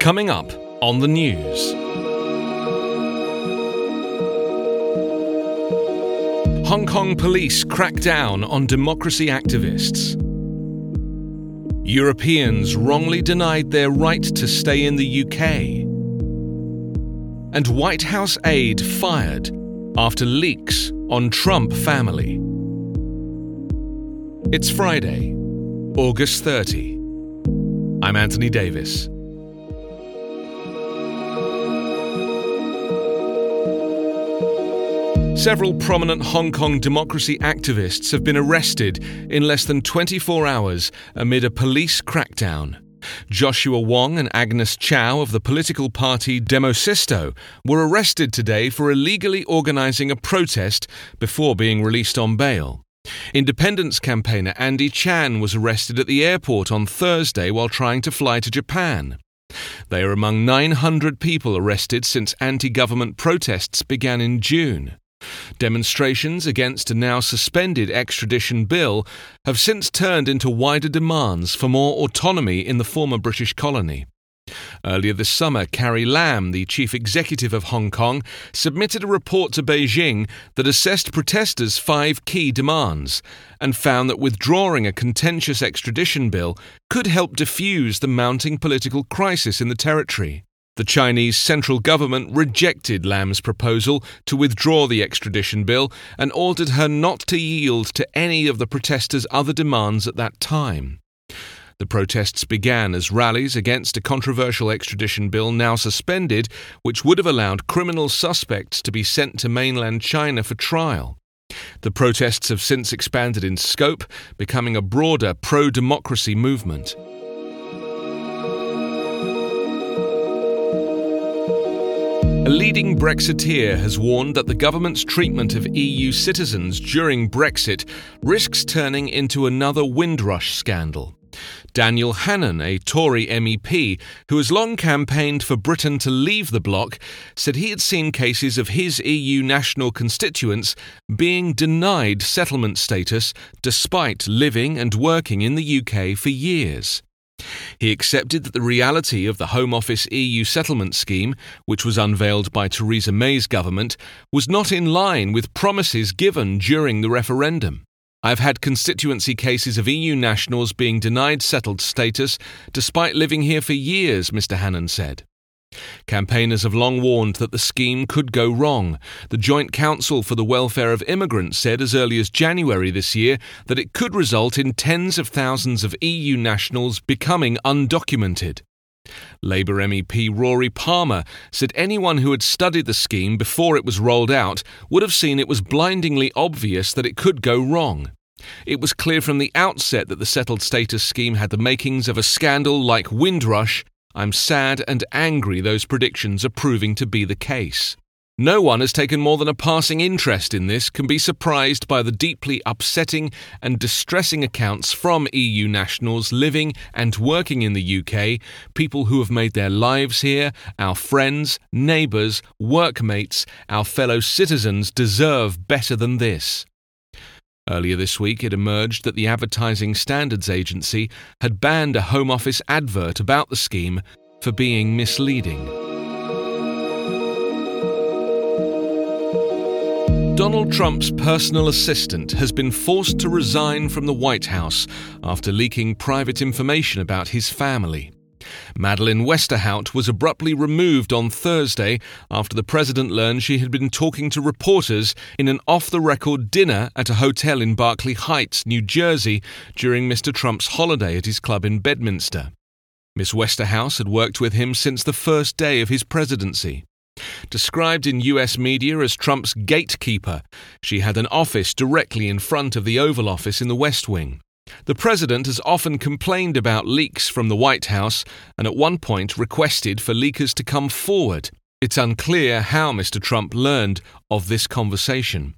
Coming up on the news. Hong Kong police crack down on democracy activists. Europeans wrongly denied their right to stay in the UK. And White House aide fired after leaks on Trump family. It's Friday, August 30. I'm Anthony Davis. Several prominent Hong Kong democracy activists have been arrested in less than 24 hours amid a police crackdown. Joshua Wong and Agnes Chow of the political party Demosisto were arrested today for illegally organising a protest before being released on bail. Independence campaigner Andy Chan was arrested at the airport on Thursday while trying to fly to Japan. They are among 900 people arrested since anti-government protests began in June. Demonstrations against a now-suspended extradition bill have since turned into wider demands for more autonomy in the former British colony. Earlier this summer, Carrie Lam, the chief executive of Hong Kong, submitted a report to Beijing that assessed protesters' 5 key demands and found that withdrawing a contentious extradition bill could help defuse the mounting political crisis in the territory. The Chinese central government rejected Lam's proposal to withdraw the extradition bill and ordered her not to yield to any of the protesters' other demands at that time. The protests began as rallies against a controversial extradition bill now suspended, which would have allowed criminal suspects to be sent to mainland China for trial. The protests have since expanded in scope, becoming a broader pro-democracy movement. A leading Brexiteer has warned that the government's treatment of EU citizens during Brexit risks turning into another Windrush scandal. Daniel Hannan, a Tory MEP who has long campaigned for Britain to leave the bloc, said he had seen cases of his EU national constituents being denied settlement status despite living and working in the UK for years. He accepted that the reality of the Home Office EU settlement scheme, which was unveiled by Theresa May's government, was not in line with promises given during the referendum. I've had constituency cases of EU nationals being denied settled status despite living here for years, Mr. Hannan said. Campaigners have long warned that the scheme could go wrong. The Joint Council for the Welfare of Immigrants said as early as January this year that it could result in tens of thousands of EU nationals becoming undocumented. Labour MEP Rory Palmer said anyone who had studied the scheme before it was rolled out would have seen it was blindingly obvious that it could go wrong. It was clear from the outset that the settled status scheme had the makings of a scandal like Windrush. I'm sad and angry those predictions are proving to be the case. No one has taken more than a passing interest in this can be surprised by the deeply upsetting and distressing accounts from EU nationals living and working in the UK, people who have made their lives here, our friends, neighbours, workmates, our fellow citizens deserve better than this. Earlier this week, it emerged that the Advertising Standards Agency had banned a Home Office advert about the scheme for being misleading. Donald Trump's personal assistant has been forced to resign from the White House after leaking private information about his family. Madeleine Westerhout was abruptly removed on Thursday after the president learned she had been talking to reporters in an off-the-record dinner at a hotel in Berkeley Heights, New Jersey, during Mr. Trump's holiday at his club in Bedminster. Miss Westerhout had worked with him since the first day of his presidency. Described in US media as Trump's gatekeeper, she had an office directly in front of the Oval Office in the West Wing. The president has often complained about leaks from the White House and at one point requested for leakers to come forward. It's unclear how Mr. Trump learned of this conversation.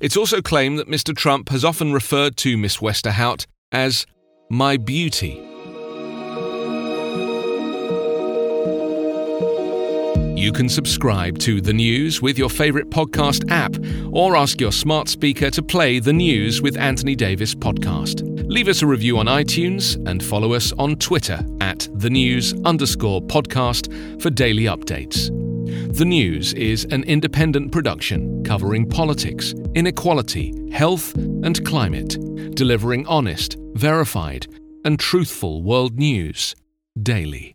It's also claimed that Mr. Trump has often referred to Miss Westerhout as my beauty. You can subscribe to The News with your favourite podcast app or ask your smart speaker to play The News with Anthony Davis podcast. Leave us a review on iTunes and follow us on Twitter at @thenews_podcast for daily updates. The News is an independent production covering politics, inequality, health and climate, delivering honest, verified and truthful world news daily.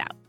out.